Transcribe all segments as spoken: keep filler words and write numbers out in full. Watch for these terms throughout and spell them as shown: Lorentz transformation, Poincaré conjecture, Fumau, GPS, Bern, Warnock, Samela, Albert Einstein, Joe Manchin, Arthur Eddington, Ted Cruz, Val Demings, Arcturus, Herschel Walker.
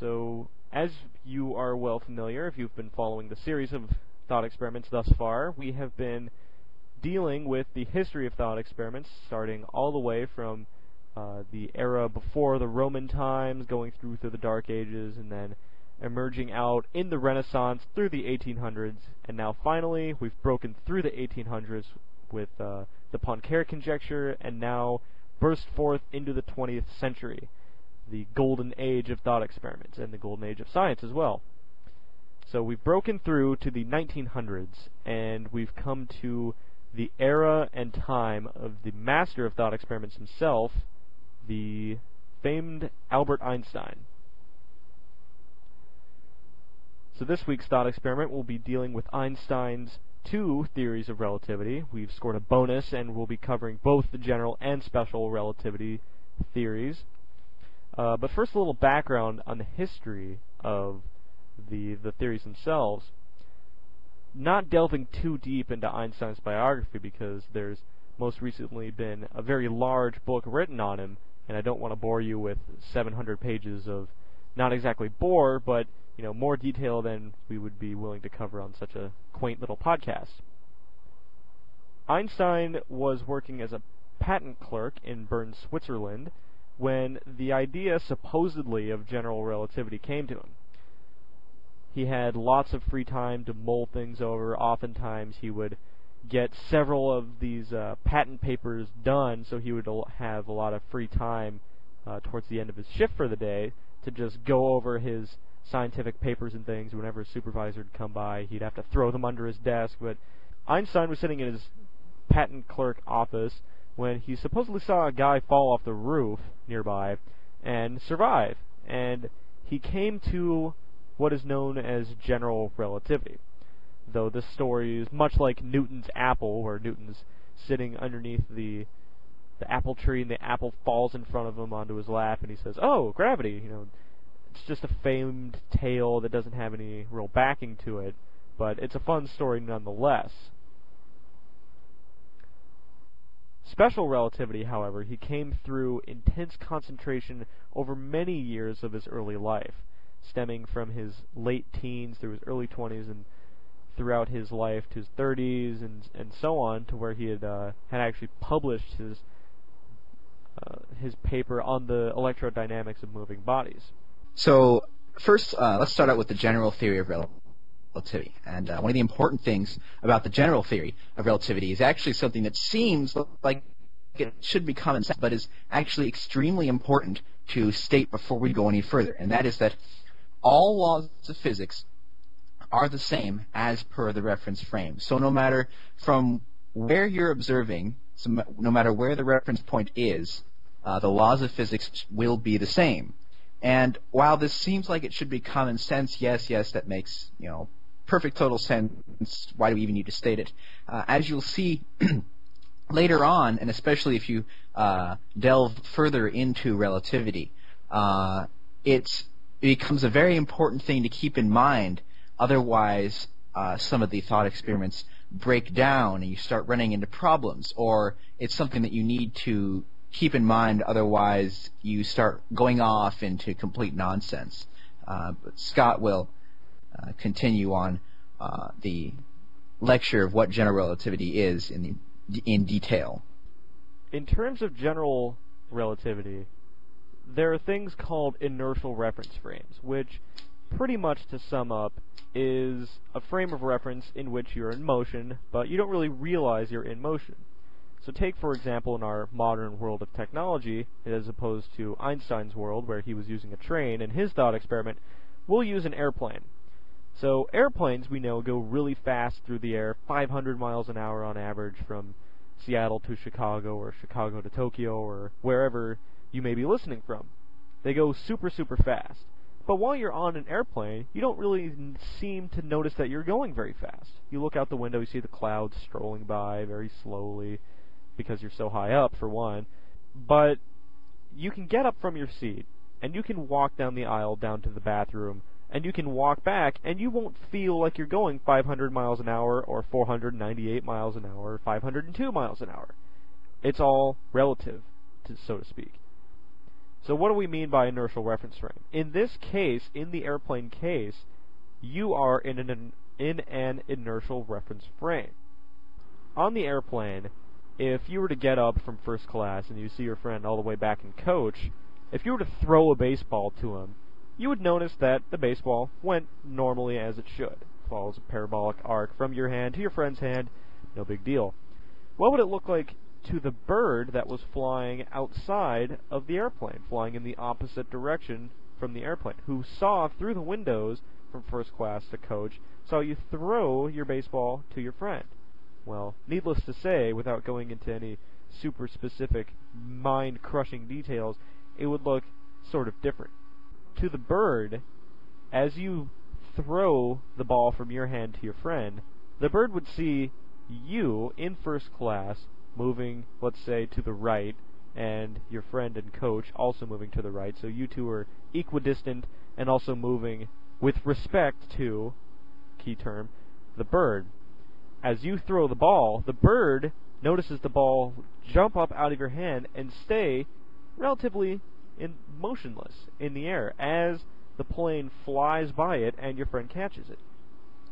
So, as you are well familiar, if you've been following the series of thought experiments thus far, we have been dealing with the history of thought experiments, starting all the way from uh, the era before the Roman times, going through through the Dark Ages, and then emerging out in the Renaissance through the eighteen hundreds, and now finally we've broken through the eighteen hundreds with uh, the Poincaré conjecture, and now burst forth into the twentieth century, the golden age of thought experiments, and the golden age of science as well. So we've broken through to the nineteen hundreds, and we've come to the era and time of the master of thought experiments himself, the famed Albert Einstein. So this week's thought experiment will be dealing with Einstein's two theories of relativity. We've scored a bonus and we'll be covering both the general and special relativity theories. Uh, but first, a little background on the history of the, the theories themselves. Not delving too deep into Einstein's biography, because there's most recently been a very large book written on him, and I don't want to bore you with seven hundred pages of, not exactly bore, but you know, more detail than we would be willing to cover on such a quaint little podcast. Einstein was working as a patent clerk in Bern, Switzerland, when the idea, supposedly, of general relativity came to him. He had lots of free time to mull things over. Oftentimes he would get several of these uh, patent papers done, so he would have a lot of free time uh, towards the end of his shift for the day to just go over his scientific papers and things. Whenever a supervisor would come by, he'd have to throw them under his desk. But Einstein was sitting in his patent clerk office when he supposedly saw a guy fall off the roof nearby and survive. And he came to what is known as general relativity. Though this story is much like Newton's apple, where Newton's sitting underneath the the apple tree and the apple falls in front of him onto his lap and he says, "Oh, gravity," you know. It's just a famed tale that doesn't have any real backing to it, but it's a fun story nonetheless. Special relativity, however, he came through intense concentration over many years of his early life, stemming from his late teens through his early twenties and throughout his life to his thirties and and so on, to where he had uh, had actually published his uh, his paper on the electrodynamics of moving bodies. So first, uh, let's start out with the general theory of relativity. And uh, one of the important things about the general theory of relativity is actually something that seems like it should be common sense, but is actually extremely important to state before we go any further. And that is that all laws of physics are the same as per the reference frame. So no matter from where you're observing, so no matter where the reference point is, uh, the laws of physics will be the same. And while this seems like it should be common sense, yes, yes, that makes, you know, perfect total sense. Why do we even need to state it? Uh, as you'll see later on, and especially if you uh, delve further into relativity, uh, it's, it becomes a very important thing to keep in mind. Otherwise, uh, some of the thought experiments break down and you start running into problems, or it's something that you need to keep in mind, otherwise you start going off into complete nonsense. Uh, but Scott will uh, continue on uh, the lecture of what general relativity is in, the, in detail. In terms of general relativity, there are things called inertial reference frames, which pretty much, to sum up, is a frame of reference in which you're in motion, but you don't really realize you're in motion. So take, for example, in our modern world of technology, as opposed to Einstein's world where he was using a train in his thought experiment, we'll use an airplane. So airplanes, we know, go really fast through the air, five hundred miles an hour on average from Seattle to Chicago, or Chicago to Tokyo, or wherever you may be listening from. They go super, super fast. But while you're on an airplane, you don't really seem to notice that you're going very fast. You look out the window, you see the clouds strolling by very slowly, because you're so high up, for one. But you can get up from your seat, and you can walk down the aisle down to the bathroom, and you can walk back, and you won't feel like you're going five hundred miles an hour, or four hundred ninety-eight miles an hour, or five hundred two miles an hour. It's all relative, to, so to speak. So what do we mean by inertial reference frame? In this case, in the airplane case, you are in an, in an inertial reference frame. On the airplane, if you were to get up from first class and you see your friend all the way back in coach, if you were to throw a baseball to him, you would notice that the baseball went normally as it should. It follows a parabolic arc from your hand to your friend's hand, no big deal. What would it look like to the bird that was flying outside of the airplane, flying in the opposite direction from the airplane, who saw through the windows from first class to coach, saw you throw your baseball to your friend? Well, needless to say, without going into any super specific, mind-crushing details, it would look sort of different. To the bird, as you throw the ball from your hand to your friend, the bird would see you in first class moving, let's say, to the right, and your friend and coach also moving to the right, so you two are equidistant and also moving with respect to, key term, the bird. As you throw the ball, the bird notices the ball jump up out of your hand and stay relatively in motionless in the air as the plane flies by it and your friend catches it.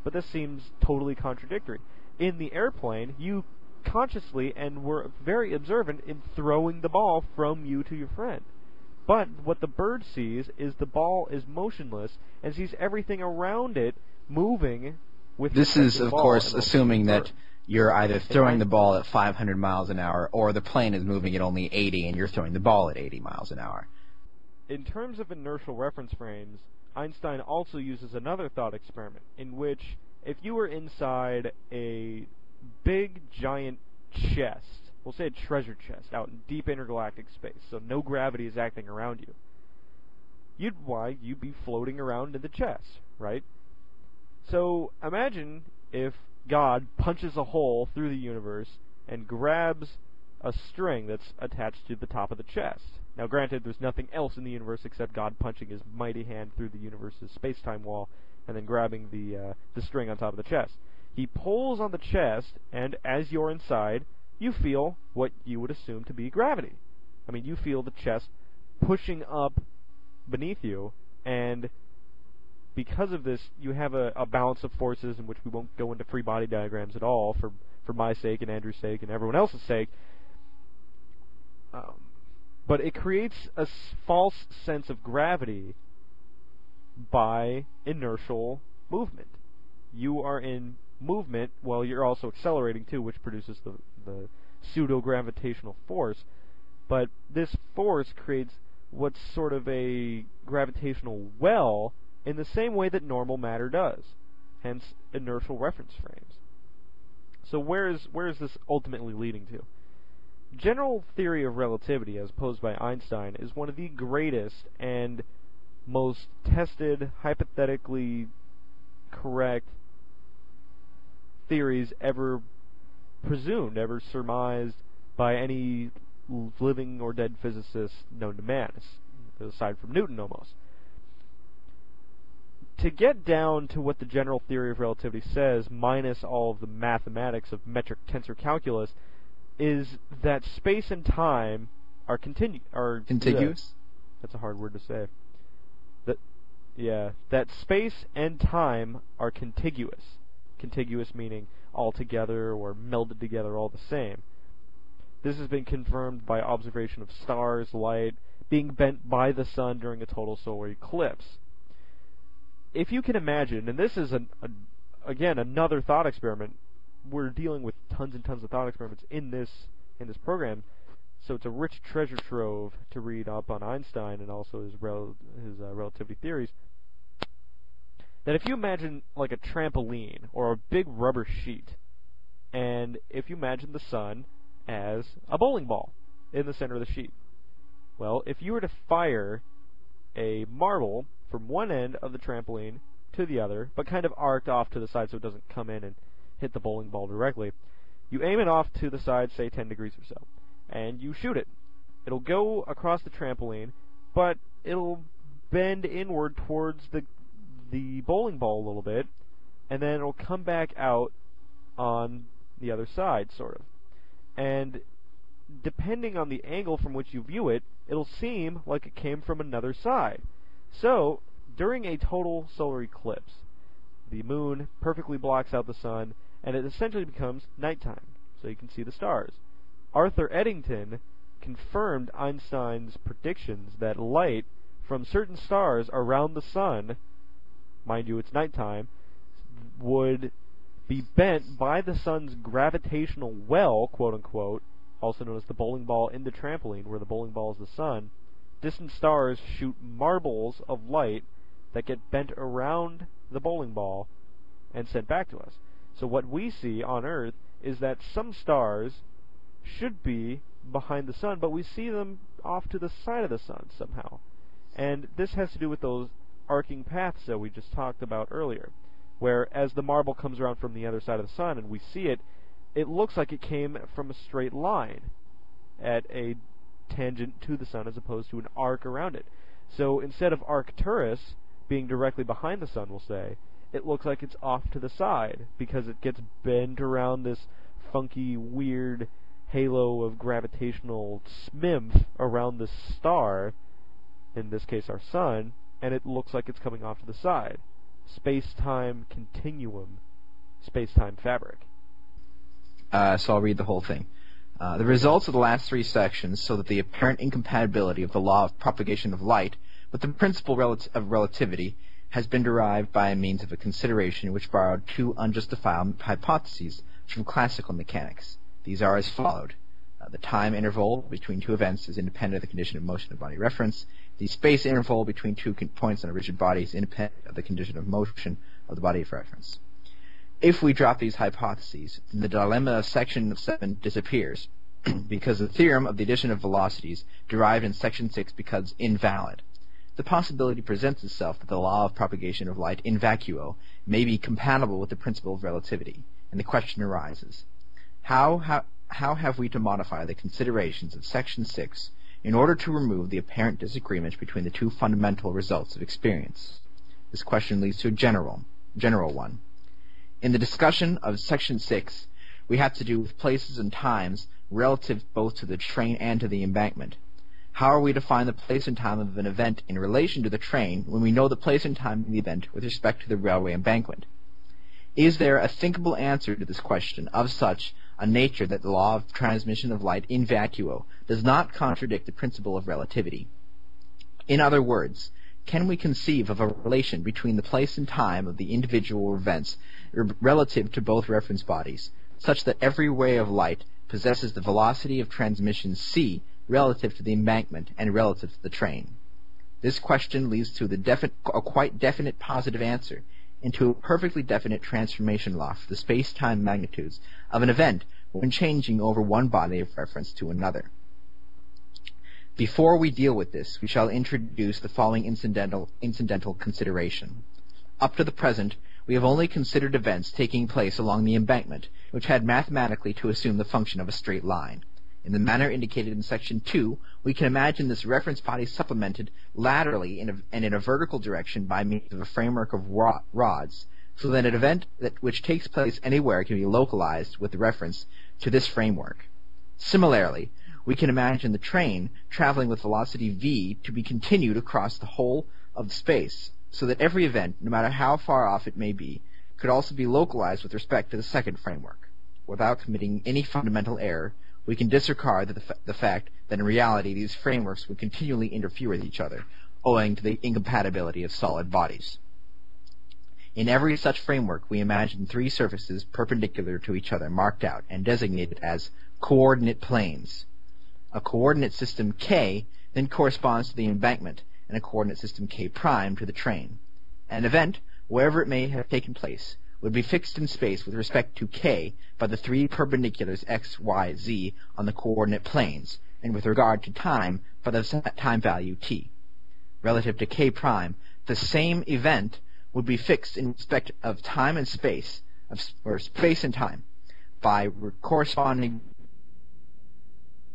But this seems totally contradictory. In the airplane, you consciously and were very observant in throwing the ball from you to your friend. But what the bird sees is the ball is motionless and sees everything around it moving with this is, of course, assuming that you're either throwing the ball at five hundred miles an hour or the plane is moving at only eighty and you're throwing the ball at eighty miles an hour. In terms of inertial reference frames, Einstein also uses another thought experiment in which if you were inside a big, giant chest, we'll say a treasure chest, out in deep intergalactic space, so no gravity is acting around you, you'd, why, you'd be floating around in the chest, right? So imagine if God punches a hole through the universe and grabs a string that's attached to the top of the chest. Now granted, there's nothing else in the universe except God punching his mighty hand through the universe's space-time wall and then grabbing the, uh, the string on top of the chest. He pulls on the chest, and as you're inside, you feel what you would assume to be gravity. I mean, you feel the chest pushing up beneath you, and because of this, you have a, a balance of forces in which we won't go into free body diagrams at all for, for my sake and Andrew's sake and everyone else's sake. Um, but it creates a false sense of gravity by inertial movement. You are in movement, well, you're also accelerating too, which produces the, the pseudo-gravitational force, but this force creates what's sort of a gravitational well in the same way that normal matter does, hence inertial reference frames. So where is, where is this ultimately leading to? General theory of relativity, as posed by Einstein, is one of the greatest and most tested, hypothetically correct theories ever presumed, ever surmised by any living or dead physicist known to man, aside from Newton almost. To get down to what the general theory of relativity says, minus all of the mathematics of metric tensor calculus, is that space and time are continu- are contiguous. Uh, that's a hard word to say. That, yeah, that space and time are contiguous. Contiguous meaning all together or melded together, all the same. This has been confirmed by observation of stars, light, being bent by the sun during a total solar eclipse. If you can imagine, and this is, an, a, again, another thought experiment. We're dealing with tons and tons of thought experiments in this in this program, so it's a rich treasure trove to read up on Einstein and also his, rel his uh, relativity theories. That if you imagine like a trampoline or a big rubber sheet, and if you imagine the sun as a bowling ball in the center of the sheet, well, if you were to fire a marble from one end of the trampoline to the other, but kind of arced off to the side so it doesn't come in and hit the bowling ball directly. You aim it off to the side, say ten degrees or so, and you shoot it. It'll go across the trampoline, but it'll bend inward towards the, the bowling ball a little bit, and then it'll come back out on the other side, sort of. And depending on the angle from which you view it, it'll seem like it came from another side. So, during a total solar eclipse, the moon perfectly blocks out the sun, and it essentially becomes nighttime, so you can see the stars. Arthur Eddington confirmed Einstein's predictions that light from certain stars around the sun, mind you it's nighttime, would be bent by the sun's gravitational well, quote-unquote, also known as the bowling ball in the trampoline, where the bowling ball is the sun. Distant stars shoot marbles of light that get bent around the bowling ball and sent back to us. So what we see on Earth is that some stars should be behind the sun, but we see them off to the side of the sun somehow. And this has to do with those arcing paths that we just talked about earlier, where as the marble comes around from the other side of the sun and we see it, it looks like it came from a straight line at a tangent to the sun as opposed to an arc around it. So instead of Arcturus being directly behind the sun, we'll say, it looks like it's off to the side because it gets bent around this funky, weird halo of gravitational smimf around this star, in this case our sun, and it looks like it's coming off to the side. Space-time continuum, space-time fabric. Uh, so I'll read the whole thing. Uh, the results of the last three sections show that the apparent incompatibility of the law of propagation of light with the principle rel of relativity has been derived by means of a consideration which borrowed two unjustifiable hypotheses from classical mechanics. These are as followed. Uh, the time interval between two events is independent of the condition of motion of body reference. The space interval between two points on a rigid body is independent of the condition of motion of the body of reference. If we drop these hypotheses, the dilemma of section seven disappears because the theorem of the addition of velocities derived in section six becomes invalid. The possibility presents itself that the law of propagation of light in vacuo may be compatible with the principle of relativity, and the question arises, how, how, how have we to modify the considerations of section six in order to remove the apparent disagreement between the two fundamental results of experience? This question leads to a general, general one. In the discussion of section six, we have to do with places and times relative both to the train and to the embankment. How are we to find the place and time of an event in relation to the train when we know the place and time of the event with respect to the railway embankment? Is there a thinkable answer to this question of such a nature that the law of transmission of light in vacuo does not contradict the principle of relativity? In other words, can we conceive of a relation between the place and time of the individual events relative to both reference bodies, such that every ray of light possesses the velocity of transmission c relative to the embankment and relative to the train? This question leads to the defi a quite definite positive answer, into a perfectly definite transformation law for the space-time magnitudes of an event when changing over one body of reference to another. Before we deal with this, we shall introduce the following incidental, incidental consideration. Up to the present, we have only considered events taking place along the embankment, which had mathematically to assume the function of a straight line. In the manner indicated in section two, we can imagine this reference body supplemented laterally in a, and in a vertical direction by means of a framework of rod, rods, so that an event that, which takes place anywhere can be localized with reference to this framework. Similarly, we can imagine the train traveling with velocity v to be continued across the whole of space, so that every event, no matter how far off it may be, could also be localized with respect to the second framework. Without committing any fundamental error, we can disregard the, f the fact that in reality these frameworks would continually interfere with each other, owing to the incompatibility of solid bodies. In every such framework, we imagine three surfaces perpendicular to each other marked out and designated as coordinate planes. A coordinate system k then corresponds to the embankment, and a coordinate system k prime to the train. An event, wherever it may have taken place, would be fixed in space with respect to k by the three perpendiculars x, y, z on the coordinate planes, and with regard to time by the time value t. Relative to k prime, the same event would be fixed in respect of time and space, of, or space and time, by corresponding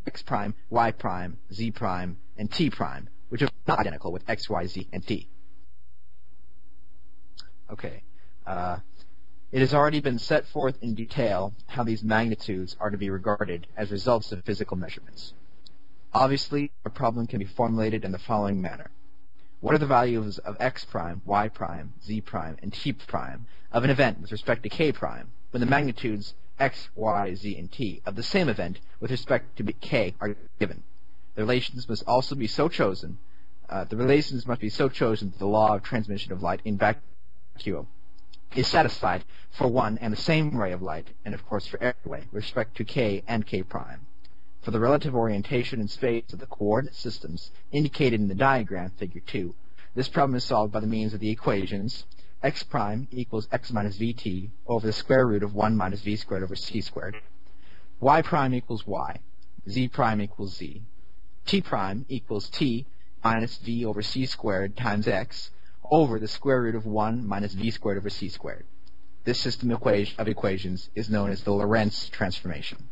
x prime, y prime, z prime, and t prime, which are not identical with x, y, z, and t. Okay. Uh, It has already been set forth in detail how these magnitudes are to be regarded as results of physical measurements. Obviously, a problem can be formulated in the following manner. What are the values of x prime, y prime, z prime, and t prime of an event with respect to k prime when the magnitudes x, y, z, and t of the same event with respect to k are given? The relations must also be so chosen, uh, the relations must be so chosen that the law of transmission of light in vacuo is satisfied for one and the same ray of light, and of course for every way, with respect to k and k prime. For the relative orientation in space of the coordinate systems indicated in the diagram figure two, this problem is solved by the means of the equations x prime equals x minus vt over the square root of one minus v squared over c squared, y prime equals y, z prime equals z, t prime equals t minus v over c squared times x, over the square root of one minus v squared over c squared. This system of equations is known as the Lorentz transformation.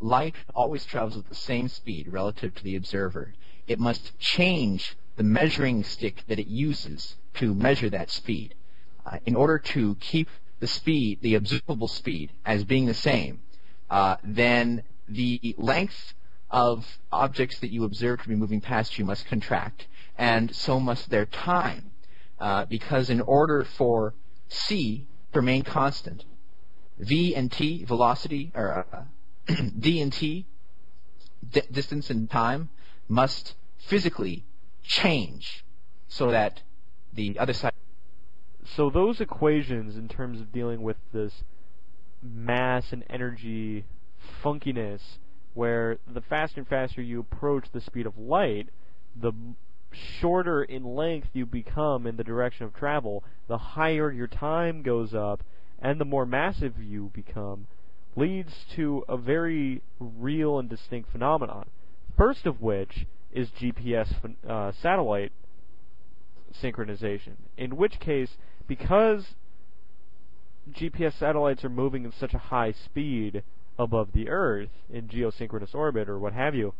Light always travels at the same speed relative to the observer. It must change the measuring stick that it uses to measure that speed. Uh, in order to keep the speed, the observable speed, as being the same, uh, then the length of objects that you observe to be moving past you must contract, and so must their time, uh, because in order for c to remain constant, v and t, velocity, or uh, d and t, d distance and time, must physically change so that the other side. So those equations, in terms of dealing with this mass and energy funkiness, where the faster and faster you approach the speed of light, the shorter in length you become in the direction of travel, the higher your time goes up, and the more massive you become, leads to a very real and distinct phenomenon. First of which is G P S uh, satellite synchronization, in which case, because G P S satellites are moving at such a high speed above the Earth in geosynchronous orbit or what have you,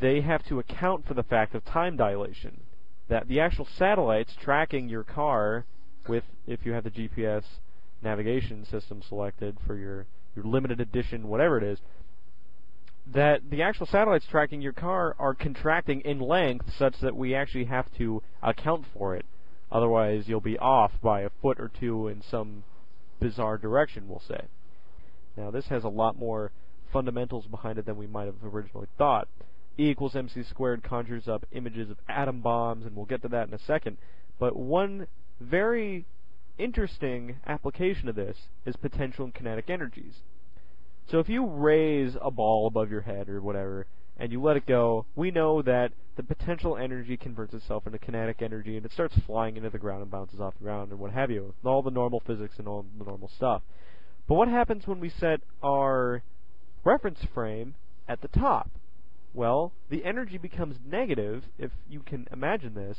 they have to account for the fact of time dilation, that the actual satellites tracking your car with, if you have the G P S navigation system selected for your, your limited edition, whatever it is, that the actual satellites tracking your car are contracting in length such that we actually have to account for it. Otherwise, you'll be off by a foot or two in some bizarre direction, we'll say. Now, this has a lot more fundamentals behind it than we might have originally thought. E equals mc squared conjures up images of atom bombs, and we'll get to that in a second. But one very interesting application of this is potential and kinetic energies. So if you raise a ball above your head or whatever, and you let it go, we know that the potential energy converts itself into kinetic energy, and it starts flying into the ground and bounces off the ground and what have you. All the normal physics and all the normal stuff. But what happens when we set our reference frame at the top? Well, the energy becomes negative, if you can imagine this,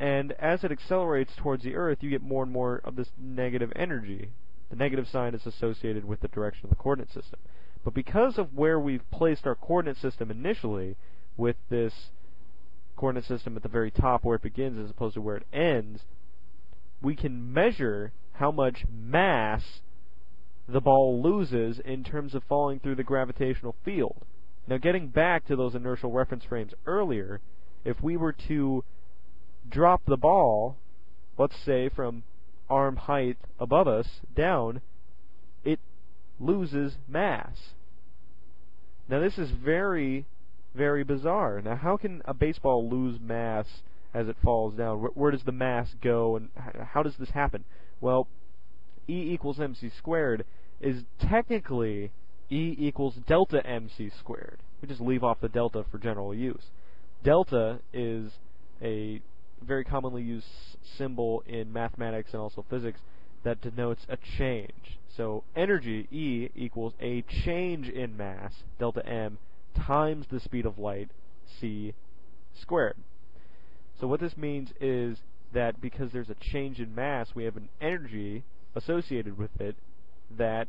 and as it accelerates towards the Earth, you get more and more of this negative energy. The negative sign is associated with the direction of the coordinate system. But because of where we've placed our coordinate system initially, with this coordinate system at the very top where it begins as opposed to where it ends, we can measure how much mass the ball loses in terms of falling through the gravitational field. Now, getting back to those inertial reference frames earlier, if we were to drop the ball, let's say from arm height above us down, it loses mass. Now, this is very, very bizarre. Now, how can a baseball lose mass as it falls down? Where, where does the mass go, and how does this happen? Well, E equals mc squared is technically E equals delta mc squared. We just leave off the delta for general use. Delta is a very commonly used symbol in mathematics and also physics that denotes a change. So energy, E, equals a change in mass, delta m, times the speed of light, c squared. So what this means is that because there's a change in mass, we have an energy associated with it that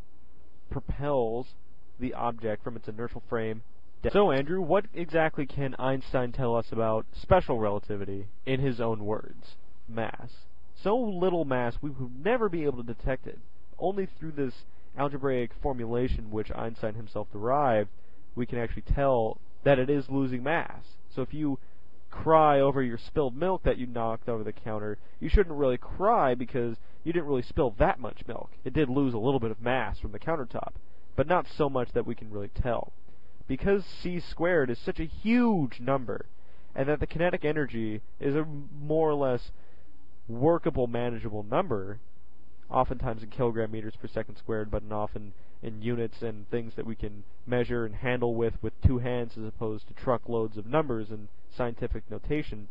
propels the object from its inertial frame down. So, Andrew, what exactly can Einstein tell us about special relativity in his own words, mass? so little mass we would never be able to detect it. Only through this algebraic formulation, which Einstein himself derived, we can actually tell that it is losing mass. So if you cry over your spilled milk that you knocked over the counter, you shouldn't really cry because you didn't really spill that much milk. It did lose a little bit of mass from the countertop, but not so much that we can really tell. Because c squared is such a huge number, and that the kinetic energy is a more or less workable, manageable number, oftentimes in kilogram meters per second squared, but often in units and things that we can measure and handle with with two hands as opposed to truckloads of numbers in scientific notation.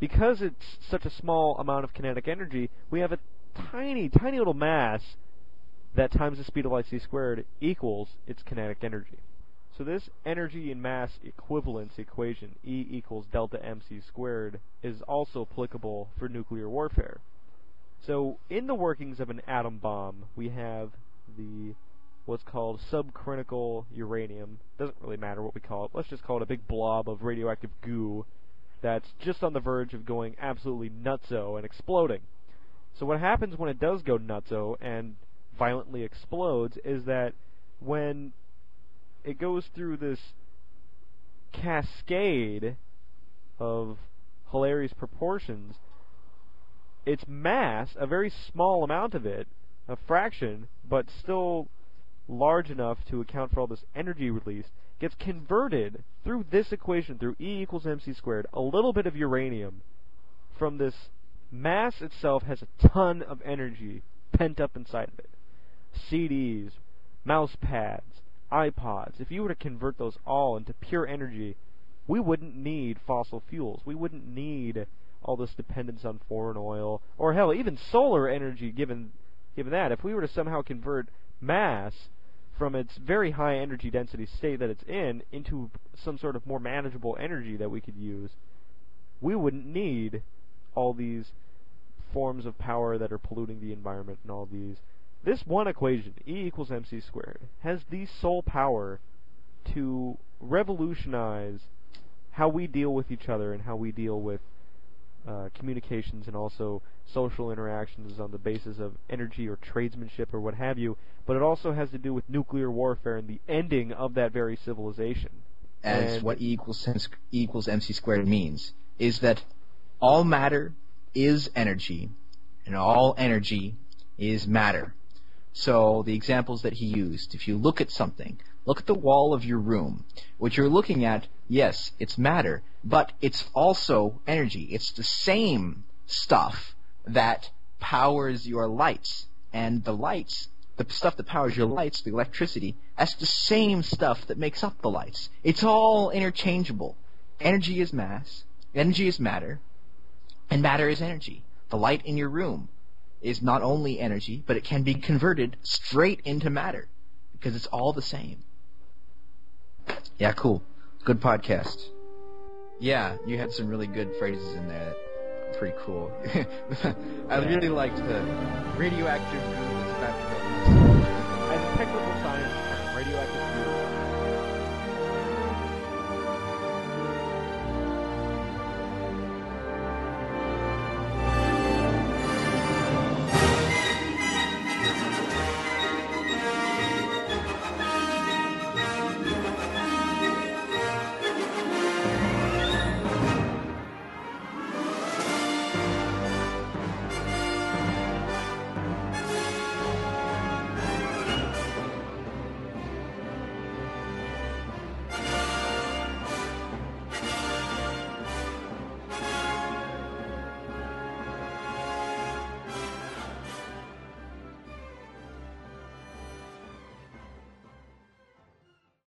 Because it's such a small amount of kinetic energy, we have a tiny, tiny little mass that times the speed of light c squared equals its kinetic energy. So this energy and mass equivalence equation, E equals delta mc squared, is also applicable for nuclear warfare. So in the workings of an atom bomb, we have the what's called subcritical uranium. Doesn't really matter what we call it. Let's just call it a big blob of radioactive goo that's just on the verge of going absolutely nutso and exploding. So what happens when it does go nutso and violently explodes is that when it goes through this cascade of hilarious proportions, its mass, a very small amount of it, a fraction, but still large enough to account for all this energy released, gets converted through this equation, through E equals mc squared, a little bit of uranium from this mass itself has a ton of energy pent up inside of it. C Ds, mouse pads, iPods, if you were to convert those all into pure energy, we wouldn't need fossil fuels. We wouldn't need all this dependence on foreign oil, or hell, even solar energy given given that. If we were to somehow convert mass from its very high energy density state that it's in into some sort of more manageable energy that we could use, we wouldn't need all these forms of power that are polluting the environment and all these. This one equation, E equals mc squared, has the sole power to revolutionize how we deal with each other and how we deal with Uh, communications and also social interactions on the basis of energy or tradesmanship or what have you, but it also has to do with nuclear warfare and the ending of that very civilization. As and what E equals, E equals mc squared means is that all matter is energy, and all energy is matter. So the examples that he used, if you look at something, look at the wall of your room. What you're looking at, yes, it's matter, but it's also energy. It's the same stuff that powers your lights. And the lights, the stuff that powers your lights, the electricity, that's the same stuff that makes up the lights. It's all interchangeable. Energy is mass, energy is matter, and matter is energy. The light in your room is not only energy, but it can be converted straight into matter because it's all the same. Yeah, cool. Good podcast. Yeah, you had some really good phrases in there. Pretty cool. I really liked the radioactive goo that's about to go.